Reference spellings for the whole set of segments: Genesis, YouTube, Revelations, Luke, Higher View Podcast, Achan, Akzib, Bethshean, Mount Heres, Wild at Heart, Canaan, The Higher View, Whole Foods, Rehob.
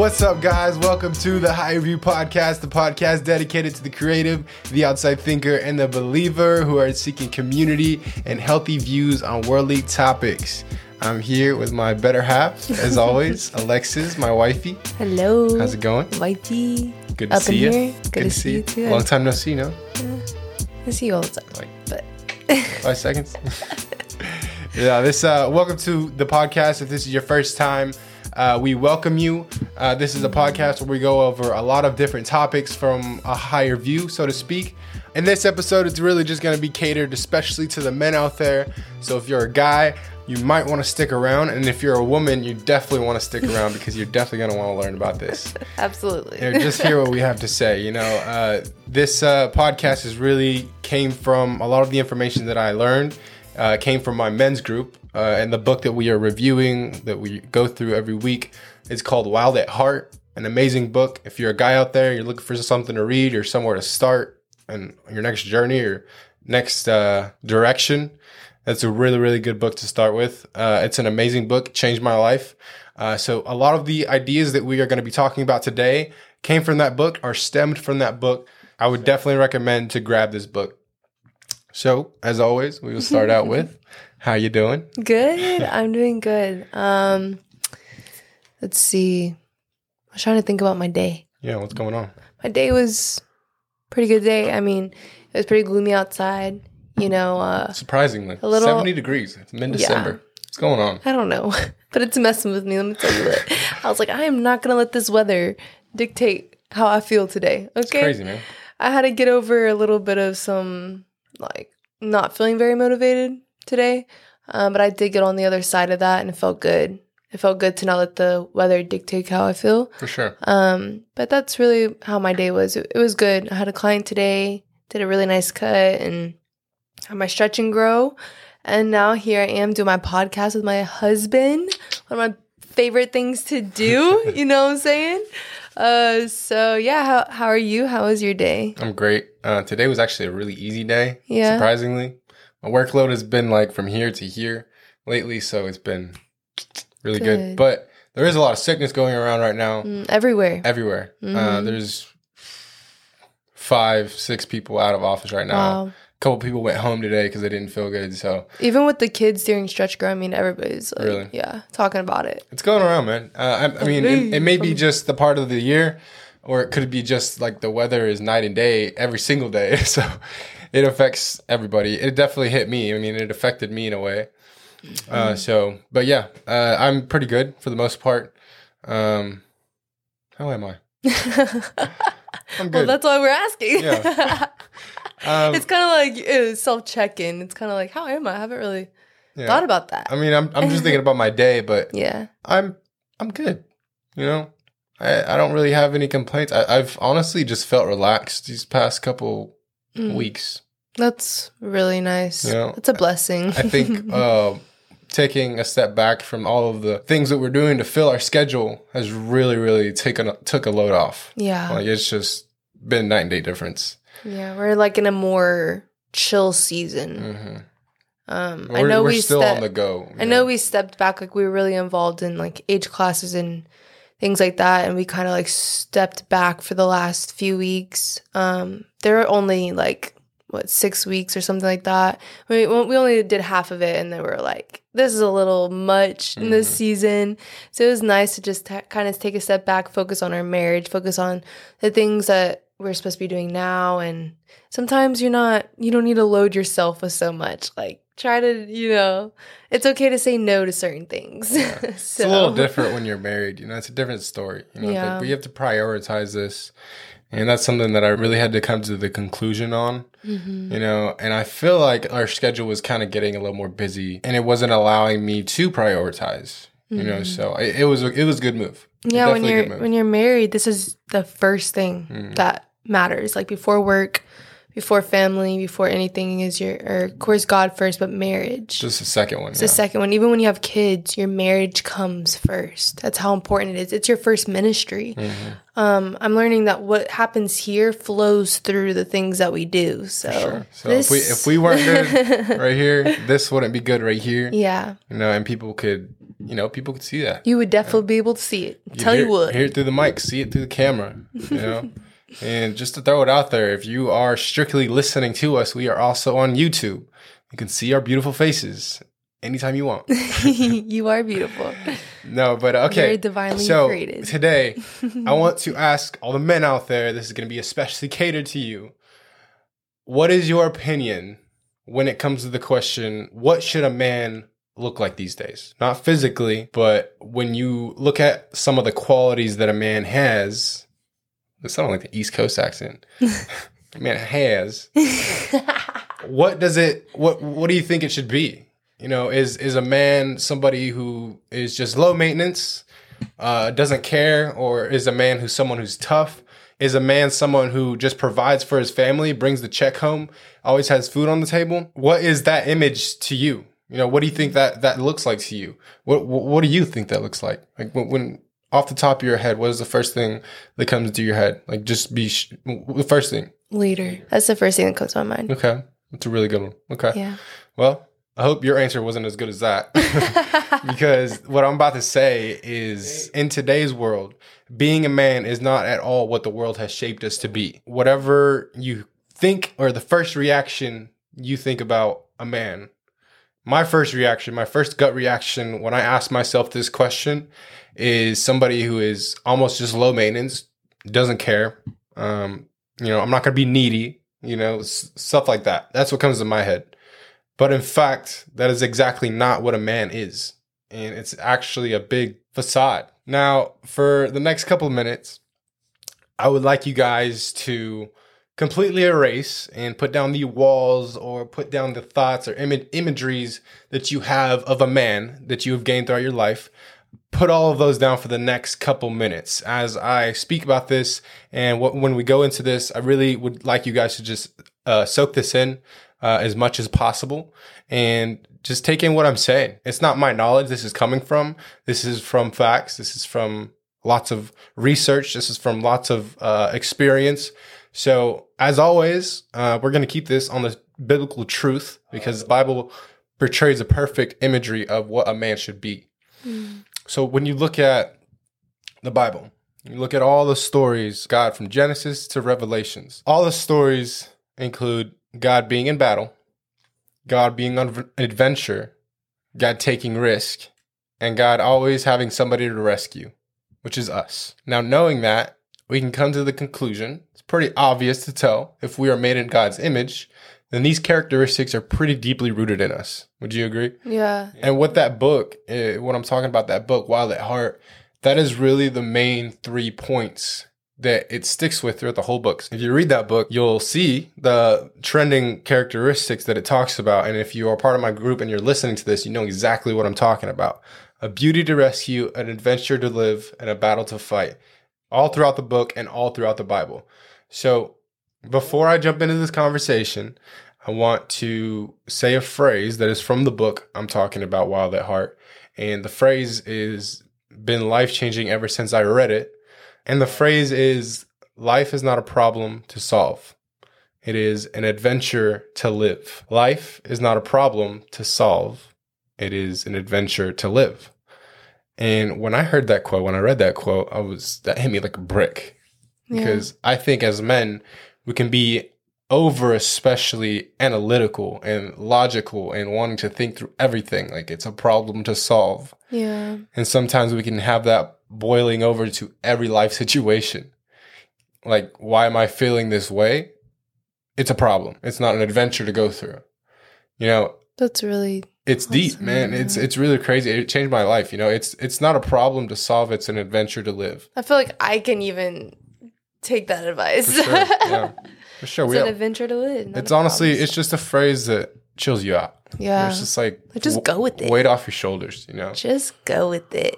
What's up, guys? Welcome to the Higher View Podcast, the podcast dedicated to the creative, the outside thinker, and the believer who are seeking community and healthy views on worldly topics. I'm here with my better half, as always, Alexis, my wifey. Hello. How's it going? Wifey. Good to see you. Good to see you too. Long time no see, no? Yeah. I see you all the time. But 5 seconds. Yeah, welcome to the podcast. If this is your first time, we welcome you. This is a podcast where we go over a lot of different topics from a higher view, so to speak. In this episode, it's really just going to be catered especially to the men out there. So if you're a guy, you might want to stick around. And if you're a woman, you definitely want to stick around because you're definitely going to want to learn about this. Absolutely. And just hear what we have to say. You know, this podcast is really came from a lot of the information that I learned. Came from my men's group, and the book that we are reviewing, that we go through every week, is called Wild at Heart, an amazing book. If you're a guy out there, you're looking for something to read or somewhere to start and your next journey or next direction, that's a really, really good book to start with. It's an amazing book, changed my life. So a lot of the ideas that we are going to be talking about today came from that book or stemmed from that book. I would definitely recommend to grab this book. So, as always, we will start out with, how you doing? Good. I'm doing good. Let's see. I was trying to think about my day. Yeah, what's going on? My day was a pretty good day. I mean, it was pretty gloomy outside, you know. Surprisingly. A little, 70 degrees. It's mid-December. Yeah. What's going on? I don't know. But it's messing with me. Let me tell you that. I was like, I am not going to let this weather dictate how I feel today. Okay? It's crazy, man. I had to get over a little bit of some... like not feeling very motivated today, but I did get on the other side of that and it felt good. It felt good to not let the weather dictate how I feel. For sure. But that's really how my day was. It was good. I had a client today, did a really nice cut and had my stretch and grow. And now here I am doing my podcast with my husband. One of my favorite things to do, you know what I'm saying? So yeah, how are you? How was your day? I'm great. Today was actually a really easy day. Yeah. Surprisingly. My workload has been like from here to here lately, so it's been really good. But there is a lot of sickness going around right now. Everywhere. Mm-hmm. There's 5-6 people out of office right now. Wow. A couple people went home today because they didn't feel good. So even with the kids during stretch grow, I mean, everybody's like, really? Yeah, talking about it. It's going around, man. I mean, it may be just the part of the year, or it could be just like the weather is night and day every single day. So it affects everybody. It definitely hit me. I mean, it affected me in a way. But yeah, I'm pretty good for the most part. How am I? I'm good. Well, that's why we're asking. Yeah. It's kind of like self-check-in. It's kind of like, how am I? I haven't really thought about that. I mean, I'm just thinking about my day, but yeah, I'm good. You know, I don't really have any complaints. I've honestly just felt relaxed these past couple weeks. That's really nice. You know, that's a blessing. I think taking a step back from all of the things that we're doing to fill our schedule has really, really took a load off. Yeah, like it's just been night and day difference. Yeah, we're like in a more chill season. Mm-hmm. I know we're still on the go. I know we stepped back, like we were really involved in like age classes and things like that, and we kind of like stepped back for the last few weeks. There were only like 6 weeks or something like that. We only did half of it, and then we were like, this is a little much in this season. So it was nice to just kind of take a step back, focus on our marriage, focus on the things that we're supposed to be doing now. And sometimes you don't need to load yourself with so much. Like try to, it's okay to say no to certain things. Yeah. So. It's a little different when you're married, it's a different story. Yeah. Like we have to prioritize this. And that's something that I really had to come to the conclusion on, and I feel like our schedule was kind of getting a little more busy and it wasn't allowing me to prioritize, so it was a good move. Yeah. When you're married, this is the first thing that matters, like before work, before family, before anything is of course, God first, but marriage. Just the second one. It's the second one. Even when you have kids, your marriage comes first. That's how important it is. It's your first ministry. Mm-hmm. I'm learning that what happens here flows through the things that we do. So, sure. So if we weren't good right here, this wouldn't be good right here. Yeah. And people could you know, people could see that. You would definitely be able to see it. Hear it through the mic, see it through the camera, you know. And just to throw it out there, if you are strictly listening to us, we are also on YouTube. You can see our beautiful faces anytime you want. You are beautiful. No, but okay. You're divinely created. So today, I want to ask all the men out there, this is going to be especially catered to you. What is your opinion when it comes to the question, what should a man look like these days? Not physically, but when you look at some of the qualities that a man has. It sounded like the East Coast accent. Man, it has. What do you think it should be? You know, is a man somebody who is just low maintenance, doesn't care, or is a man who's someone who's tough? Is a man someone who just provides for his family, brings the check home, always has food on the table? What is that image to you? You know, what do you think that looks like to you? What do you think that looks like? Like when off the top of your head, what is the first thing that comes to your head? Like, just be the first thing. Leader. That's the first thing that comes to my mind. Okay. That's a really good one. Okay. Yeah. Well, I hope your answer wasn't as good as that. Because what I'm about to say is, in today's world, being a man is not at all what the world has shaped us to be. Whatever you think, or the first reaction you think about a man, my first gut reaction when I ask myself this question is somebody who is almost just low maintenance, doesn't care. You know, I'm not going to be needy, you know, stuff like that. That's what comes to my head. But in fact, that is exactly not what a man is. And it's actually a big facade. Now, for the next couple of minutes, I would like you guys to completely erase and put down the walls or put down the thoughts or imageries that you have of a man that you have gained throughout your life. Put all of those down for the next couple minutes as I speak about this. And when we go into this, I really would like you guys to just soak this in. As much as possible, and just take in what I'm saying. It's not my knowledge this is coming from. This is from facts. This is from lots of research. This is from lots of experience. So as always, we're going to keep this on the biblical truth, because the Bible portrays a perfect imagery of what a man should be. Mm. So when you look at the Bible, you look at all the stories, God from Genesis to Revelations, all the stories include God being in battle, God being on adventure, God taking risk, and God always having somebody to rescue, which is us. Now, knowing that, we can come to the conclusion, it's pretty obvious to tell, if we are made in God's image, then these characteristics are pretty deeply rooted in us. Would you agree? Yeah. And what that book, what I'm talking about, that book, Wild at Heart, that is really the main 3 points that it sticks with throughout the whole book. If you read that book, you'll see the trending characteristics that it talks about. And if you are part of my group and you're listening to this, you know exactly what I'm talking about. A beauty to rescue, an adventure to live, and a battle to fight. All throughout the book and all throughout the Bible. So before I jump into this conversation, I want to say a phrase that is from the book I'm talking about, Wild at Heart. And the phrase has been life-changing ever since I read it. And the phrase is, life is not a problem to solve. It is an adventure to live. Life is not a problem to solve. It is an adventure to live. And when I heard that quote, when I read that quote, that hit me like a brick. Yeah. Because I think as men, we can be over especially analytical and logical and wanting to think through everything. Like, it's a problem to solve. Yeah. And sometimes we can have that boiling over to every life situation. Like, why am I feeling this way? It's a problem. It's not an adventure to go through. You know, that's really, it's awesome, deep, man. Yeah. It's really crazy. It changed my life. You know, it's not a problem to solve. It's an adventure to live. I feel like I can even take that advice. For sure. Yeah, for sure. It's an adventure to live. It's honestly, it's just a phrase that chills you out. Yeah. It's just like, just go with it. Weight off your shoulders, you know? Just go with it.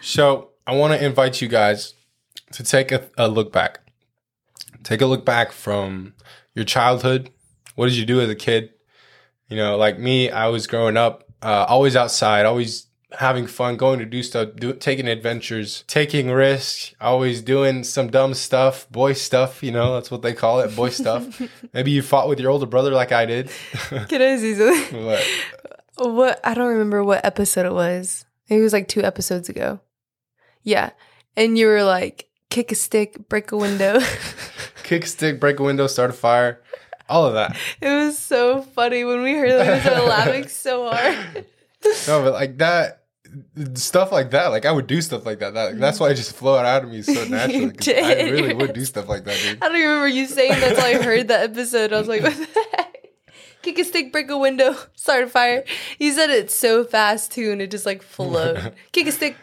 So I want to invite you guys to take a look back. Take a look back from your childhood. What did you do as a kid? You know, like me, I was growing up, always outside, always having fun, going to do stuff, taking adventures, taking risks, always doing some dumb stuff, boy stuff, you know, that's what they call it, boy stuff. Maybe you fought with your older brother like I did. Can I see something? What? I don't remember what episode it was. I think it was like 2 episodes ago. Yeah. And you were like, kick a stick, break a window. Kick a stick, break a window, start a fire. All of that. It was so funny when we heard that. We started laughing so hard. No, but like that, stuff like that, like I would do stuff like that. That's why it just flowed out of me so naturally. I really would do stuff like that, dude. I don't remember you saying that until I heard that episode. I was like, what the heck? Kick a stick, break a window, start a fire. You said it so fast too, and it just like flowed. Kick a stick,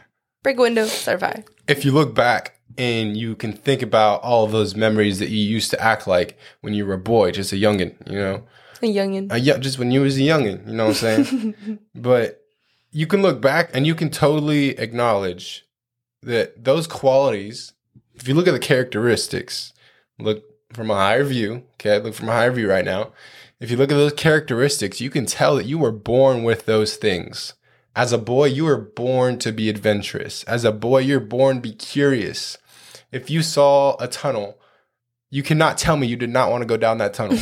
break a window, start a fire. If you look back, and you can think about all those memories that you used to act like when you were a boy, just a youngin', you know? A youngin'. Yeah, just when you was a youngin', you know what I'm saying? But you can look back and you can totally acknowledge that those qualities, if you look at the characteristics, look from a higher view, okay? Look from a higher view right now. If you look at those characteristics, you can tell that you were born with those things. As a boy, you were born to be adventurous. As a boy, you're born to be curious. If you saw a tunnel, you cannot tell me you did not want to go down that tunnel.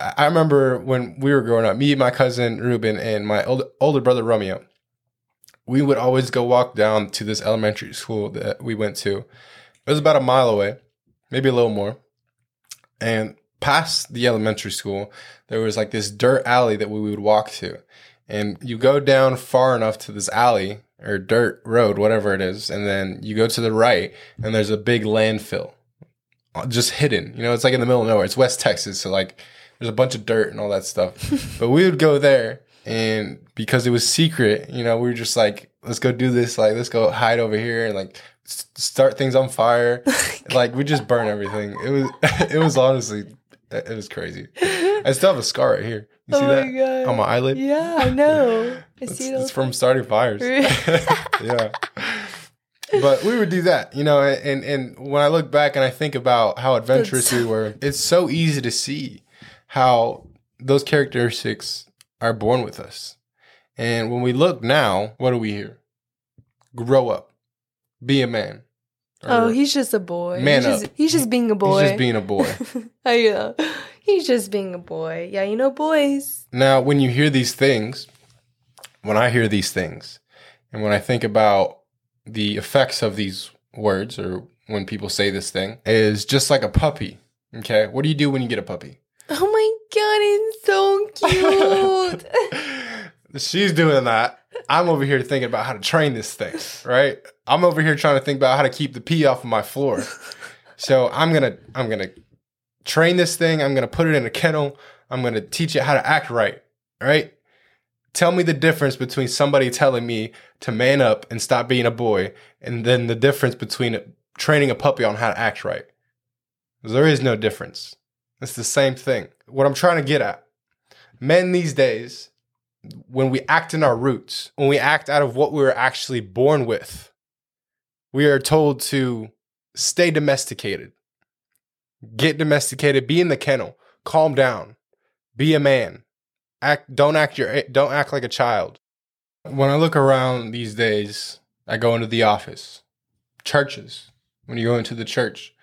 I remember when we were growing up, me, my cousin Ruben, and my older brother Romeo, we would always go walk down to this elementary school that we went to. It was about a mile away, maybe a little more. And past the elementary school, there was like this dirt alley that we would walk to. And you go down far enough to this alley or dirt road, whatever it is, and then you go to the right, and there's a big landfill just hidden. You know, it's like in the middle of nowhere. It's West Texas, so like there's a bunch of dirt and all that stuff. But we would go there, and because it was secret, you know, we were just like, let's go do this. Like, let's go hide over here and like start things on fire. Like, we just burn everything. It was honestly, it was crazy. I still have a scar right here. You see that? God. On my eyelid? Yeah, I know. I see it. It's from starting fires. Yeah. But we would do that, you know, and when I look back and I think about how adventurous we were, it's so easy to see how those characteristics are born with us. And when we look now, what do we hear? Grow up. Be a man. Oh, he's just a boy. Man he's up. He's just being a boy. He's just being a boy. Oh, yeah. He's just being a boy. Yeah, you know, boys. Now, when you hear these things, when I hear these things, and when I think about the effects of these words, or when people say this thing, is just like a puppy, okay? What do you do when you get a puppy? Oh, my God, it's so cute. She's doing that. I'm over here thinking about how to train this thing, right? I'm over here trying to think about how to keep the pee off of my floor. So I'm gonna train this thing. I'm gonna put it in a kennel. I'm gonna teach it how to act right. All right? Tell me the difference between somebody telling me to man up and stop being a boy, and then the difference between training a puppy on how to act right. There is no difference. It's the same thing. What I'm trying to get at, men these days, when we act in our roots, when we act out of what we were actually born with, we are told to stay domesticated, get domesticated, be in the kennel, calm down, be a man, don't act like a child. When I look around these days, I go into the office, churches, when you go into the church,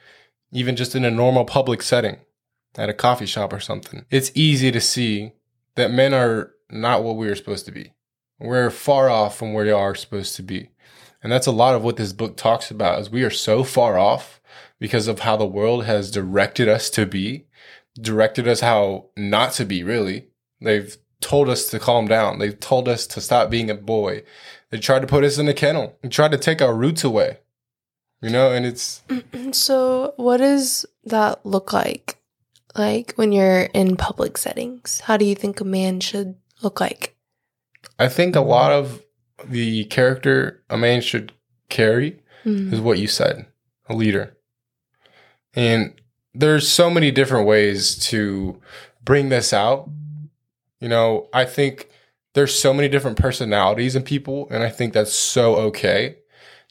even just in a normal public setting, at a coffee shop or something, it's easy to see that men are not what we were supposed to be. We're far off from where we are supposed to be. And that's a lot of what this book talks about, is we are so far off because of how the world has directed us to be, directed us how not to be, really. They've told us to calm down. They've told us to stop being a boy. They tried to put us in a kennel and tried to take our roots away, you know, and it's... So what does that look like? Like when you're in public settings, how do you think a man should look like? I think a lot of the character a man should carry is what you said, a leader. And there's so many different ways to bring this out. You know, I think there's so many different personalities in people, and I think that's so okay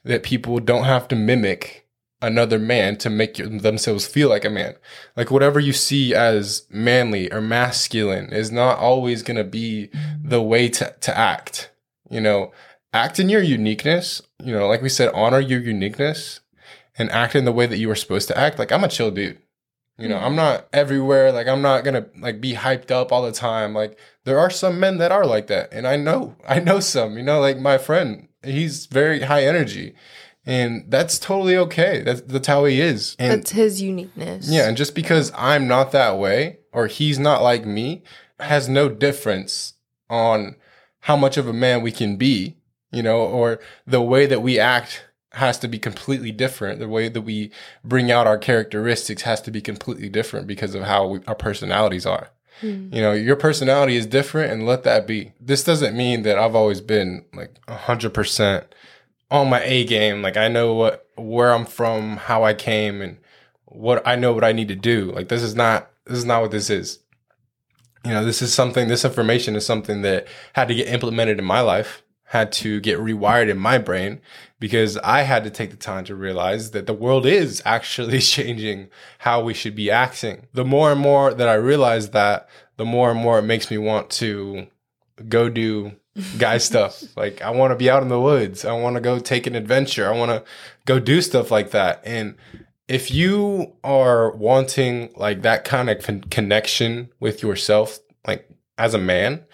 that people don't have to mimic another man to make themselves feel like a man. Like whatever you see as manly or masculine is not always going to be the way to act, you know, act in your uniqueness, you know, like we said, honor your uniqueness and act in the way that you were supposed to act. Like I'm a chill dude, You know, I'm not everywhere. Like, I'm not going to, like, be hyped up all the time. Like, there are some men that are like that. And I know some, you know, like my friend, he's very high energy. And that's totally okay. That's how he is. And that's his uniqueness. Yeah. And just because I'm not that way or he's not like me has no difference on how much of a man we can be, you know, or the way that we act has to be completely different. The way that we bring out our characteristics has to be completely different because of how our personalities are. Mm. You know, your personality is different and let that be. This doesn't mean that I've always been like 100% on my A game. Like I know where I'm from, how I came, and what I need to do. Like this is not what this is. You know, this information is something that had to get implemented in my life, had to get rewired in my brain, because I had to take the time to realize that the world is actually changing how we should be acting. The more and more that I realize that, the more and more it makes me want to go do guy stuff. Like, I want to be out in the woods. I want to go take an adventure. I want to go do stuff like that. And if you are wanting like that kind of connection with yourself, like as a man,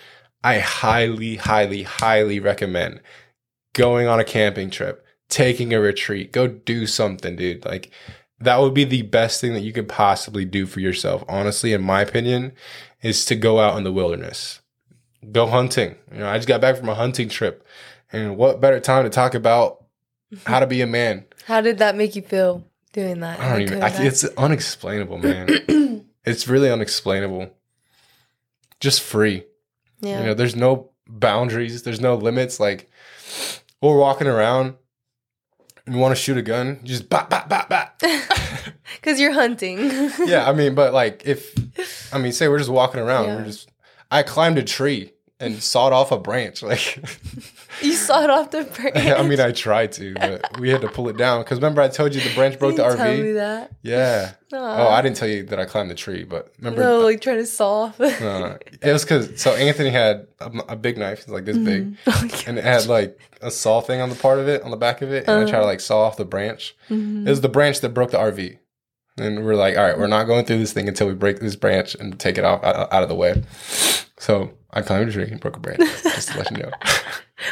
I highly, highly, highly recommend going on a camping trip, taking a retreat, go do something, dude. Like, that would be the best thing that you could possibly do for yourself, honestly, in my opinion, is to go out in the wilderness. Go hunting. You know, I just got back from a hunting trip, and what better time to talk about how to be a man? How did that make you feel doing that? It's unexplainable, man. It's really unexplainable. Just free. Yeah. You know, there's no boundaries. There's no limits. Like, we're walking around and you want to shoot a gun, you just bop, bop, bop, bop. Because you're hunting. Yeah, I mean, but like say we're just walking around. Yeah. I climbed a tree and sawed off a branch. Like, you sawed off the branch? I mean, I tried to, but we had to pull it down. Because remember I told you the branch broke the RV? Did you tell me that? Yeah. Aww. Oh, I didn't tell you that I climbed the tree, but remember. No, like trying to saw off. No. It was because, so Anthony had a big knife. It's like this big. Oh, and it had like a saw thing on the part of it, on the back of it. And I tried to like saw off the branch. Mm-hmm. It was the branch that broke the RV. And we're like, all right, we're not going through this thing until we break this branch and take it off out of the way. So I climbed a tree and broke a branch, just to let you know.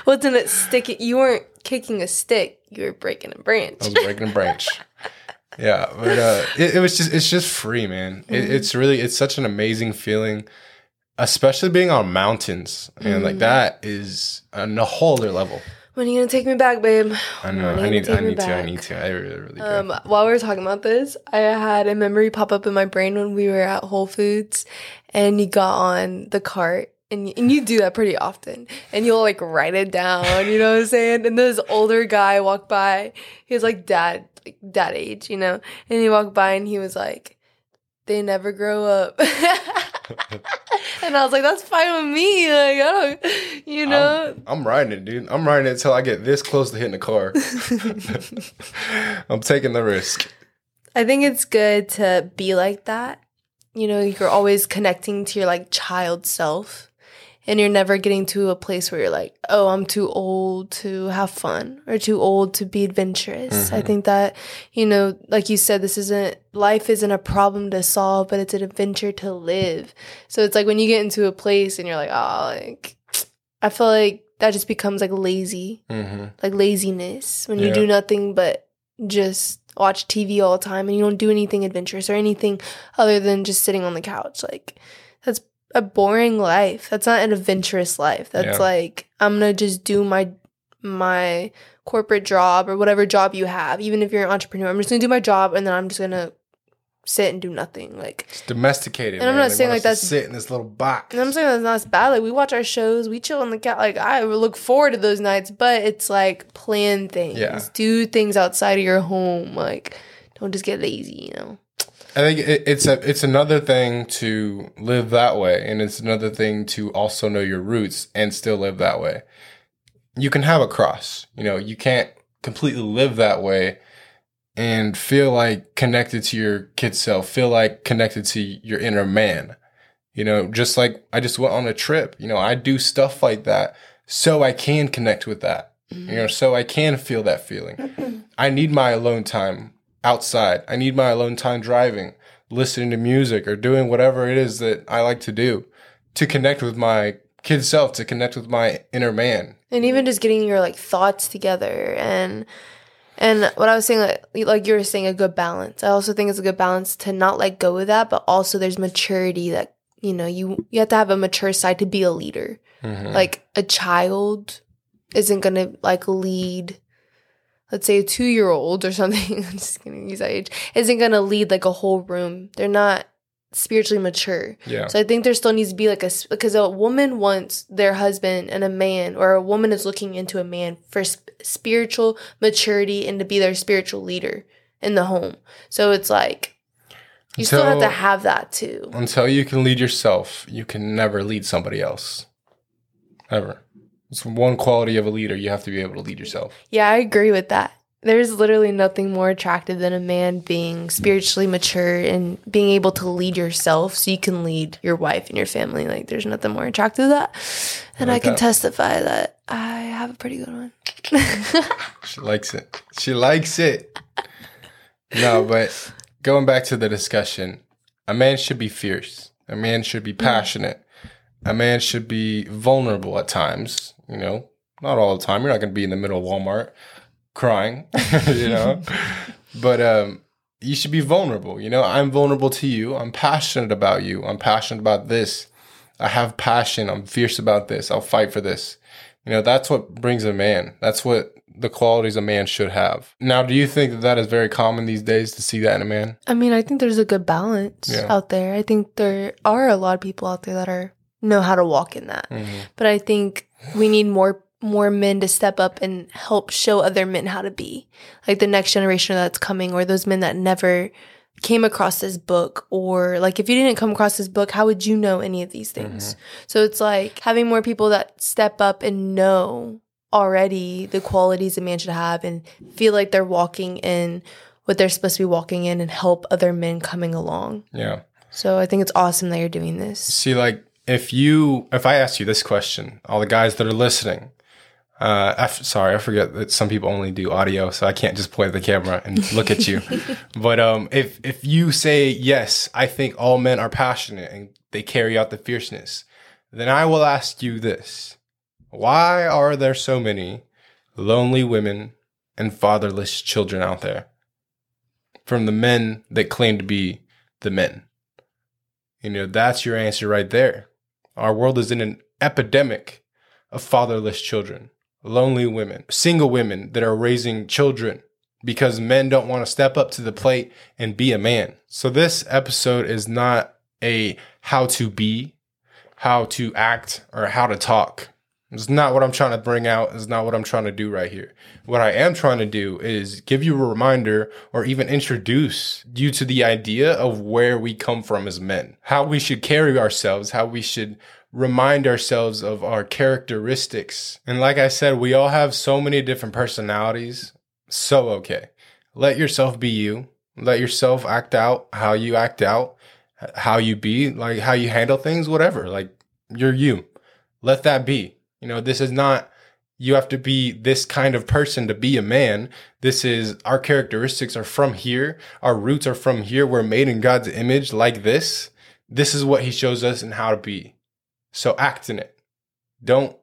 Well, then it's sticking. You weren't kicking a stick. You were breaking a branch. I was breaking a branch. Yeah. But it's just free, man. Mm-hmm. It's such an amazing feeling, especially being on mountains. And like that is on a whole other level. When are you going to take me back, babe? I know. I need to. I really, really do. While we were talking about this, I had a memory pop up in my brain when we were at Whole Foods and you got on the cart. And you do that pretty often. And you'll, like, write it down. You know what I'm saying? And this older guy walked by. He was, like, dad age, you know? And he walked by and he was like, they never grow up. And I was like, that's fine with me. Like, I don't, you know. I'm riding it, dude. I'm riding it until I get this close to hitting the car. I'm taking the risk. I think it's good to be like that. You know, you're always connecting to your, like, child self. And you're never getting to a place where you're like, oh, I'm too old to have fun or too old to be adventurous. Mm-hmm. I think that, you know, like you said, life isn't a problem to solve, but it's an adventure to live. So it's like when you get into a place and you're like, oh, like, I feel like that just becomes like lazy, like laziness when you do nothing but just watch TV all the time and you don't do anything adventurous or anything other than just sitting on the couch. Like, that's a boring life. That's not an adventurous life. That's like, I'm gonna just do my corporate job or whatever job you have. Even if you're an entrepreneur, I'm just gonna do my job and then I'm just gonna sit and do nothing. Like, it's domesticated. And I'm not saying like that's sit in this little box. And I'm saying that's not as bad. Like, we watch our shows, we chill on the couch. Like, I look forward to those nights, but it's like plan things, do things outside of your home. Like, don't just get lazy, you know. I think it's another thing to live that way, and it's another thing to also know your roots and still live that way. You can have a cross. You know, you can't completely live that way and feel like connected to your kid self, feel like connected to your inner man. You know, just like I just went on a trip. You know, I do stuff like that so I can connect with that, you know, so I can feel that feeling. I need my alone time. Outside. I need my alone time driving, listening to music or doing whatever it is that I like to do to connect with my kid self, to connect with my inner man. And even just getting your like thoughts together and what I was saying, like you were saying, a good balance. I also think it's a good balance to not let go of that, but also there's maturity that, you know, you have to have a mature side to be a leader. Mm-hmm. Like a child isn't going to like lead, let's say a 2-year-old or something, I'm just going to use that age, isn't going to lead like a whole room. They're not spiritually mature. Yeah. So I think there still needs to be like a, because a woman wants their husband and a man, or a woman is looking into a man for spiritual maturity and to be their spiritual leader in the home. So it's like, still have to have that too. Until you can lead yourself, you can never lead somebody else. Ever. It's one quality of a leader. You have to be able to lead yourself. Yeah, I agree with that. There's literally nothing more attractive than a man being spiritually mature and being able to lead yourself so you can lead your wife and your family. Like, there's nothing more attractive than that. And I can testify that I have a pretty good one. She likes it. She likes it. No, but going back to the discussion, a man should be fierce. A man should be passionate. A man should be vulnerable at times, you know. Not all the time. You're not going to be in the middle of Walmart crying, you know. But you should be vulnerable, you know. I'm vulnerable to you. I'm passionate about you. I'm passionate about this. I have passion. I'm fierce about this. I'll fight for this. You know, that's what brings a man. That's what the qualities a man should have. Now, do you think that that is very common these days to see that in a man? I mean, I think there's a good balance out there. I think there are a lot of people out there that know how to walk in that. Mm-hmm. But I think we need more men to step up and help show other men how to be. Like the next generation that's coming, or those men that never came across this book, or like if you didn't come across this book, how would you know any of these things? Mm-hmm. So it's like having more people that step up and know already the qualities a man should have and feel like they're walking in what they're supposed to be walking in and help other men coming along. Yeah. So I think it's awesome that you're doing this. See, like if I ask you this question, all the guys that are listening, I forget that some people only do audio, so I can't just point at the camera and look at you. But if you say, yes, I think all men are passionate and they carry out the fierceness, then I will ask you this. Why are there so many lonely women and fatherless children out there from the men that claim to be the men? You know, that's your answer right there. Our world is in an epidemic of fatherless children, lonely women, single women that are raising children because men don't want to step up to the plate and be a man. So this episode is not a how to be, how to act, or how to talk. It's not what I'm trying to bring out. It's not what I'm trying to do right here. What I am trying to do is give you a reminder, or even introduce you to the idea of where we come from as men, how we should carry ourselves, how we should remind ourselves of our characteristics. And like I said, we all have so many different personalities. So, okay, let yourself be you. Let yourself act out, how you be, like how you handle things, whatever. Like, you're you. Let that be. You know, this is not, you have to be this kind of person to be a man. This is, our characteristics are from here. Our roots are from here. We're made in God's image like this. This is what he shows us and how to be. So act in it. Don't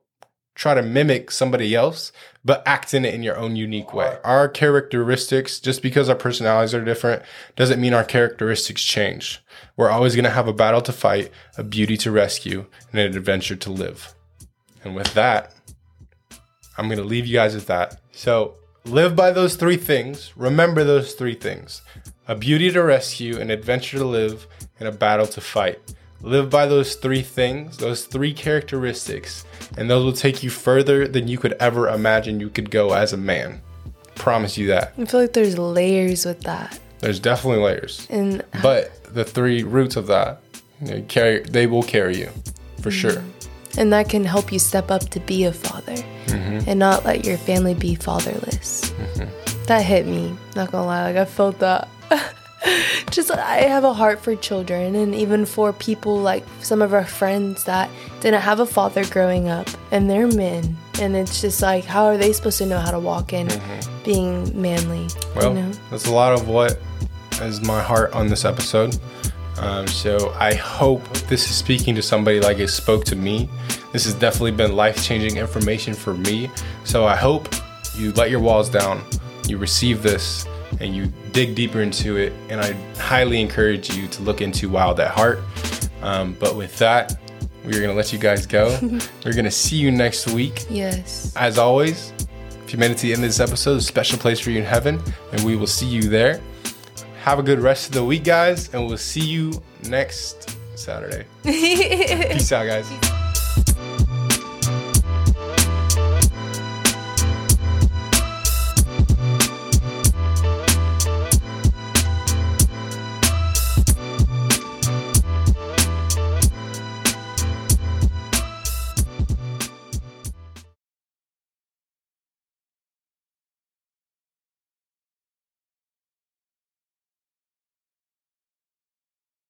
try to mimic somebody else, but act in it in your own unique way. Our characteristics, just because our personalities are different, doesn't mean our characteristics change. We're always going to have a battle to fight, a beauty to rescue, and an adventure to live. And with that, I'm going to leave you guys with that. So live by those three things. Remember those three things. A beauty to rescue, an adventure to live, and a battle to fight. Live by those three things, those three characteristics, and those will take you further than you could ever imagine you could go as a man. Promise you that. I feel like there's layers with that. There's definitely layers. But the three roots of that, they will carry you for sure. And that can help you step up to be a father and not let your family be fatherless. Mm-hmm. That hit me, not gonna lie. Like, I felt that. Just, I have a heart for children, and even for people like some of our friends that didn't have a father growing up, and they're men. And it's just like, how are they supposed to know how to walk in being manly? Well, you know? That's a lot of what is my heart on this episode. So I hope this is speaking to somebody like it spoke to me. This has definitely been life-changing information for me. So I hope you let your walls down, you receive this, and you dig deeper into it. And I highly encourage you to look into Wild at Heart. But with that, we're going to let you guys go. We're going to see you next week. Yes. As always, if you made it to the end of this episode, a special place for you in heaven. And we will see you there. Have a good rest of the week, guys. And we'll see you next Saturday. Peace out, guys.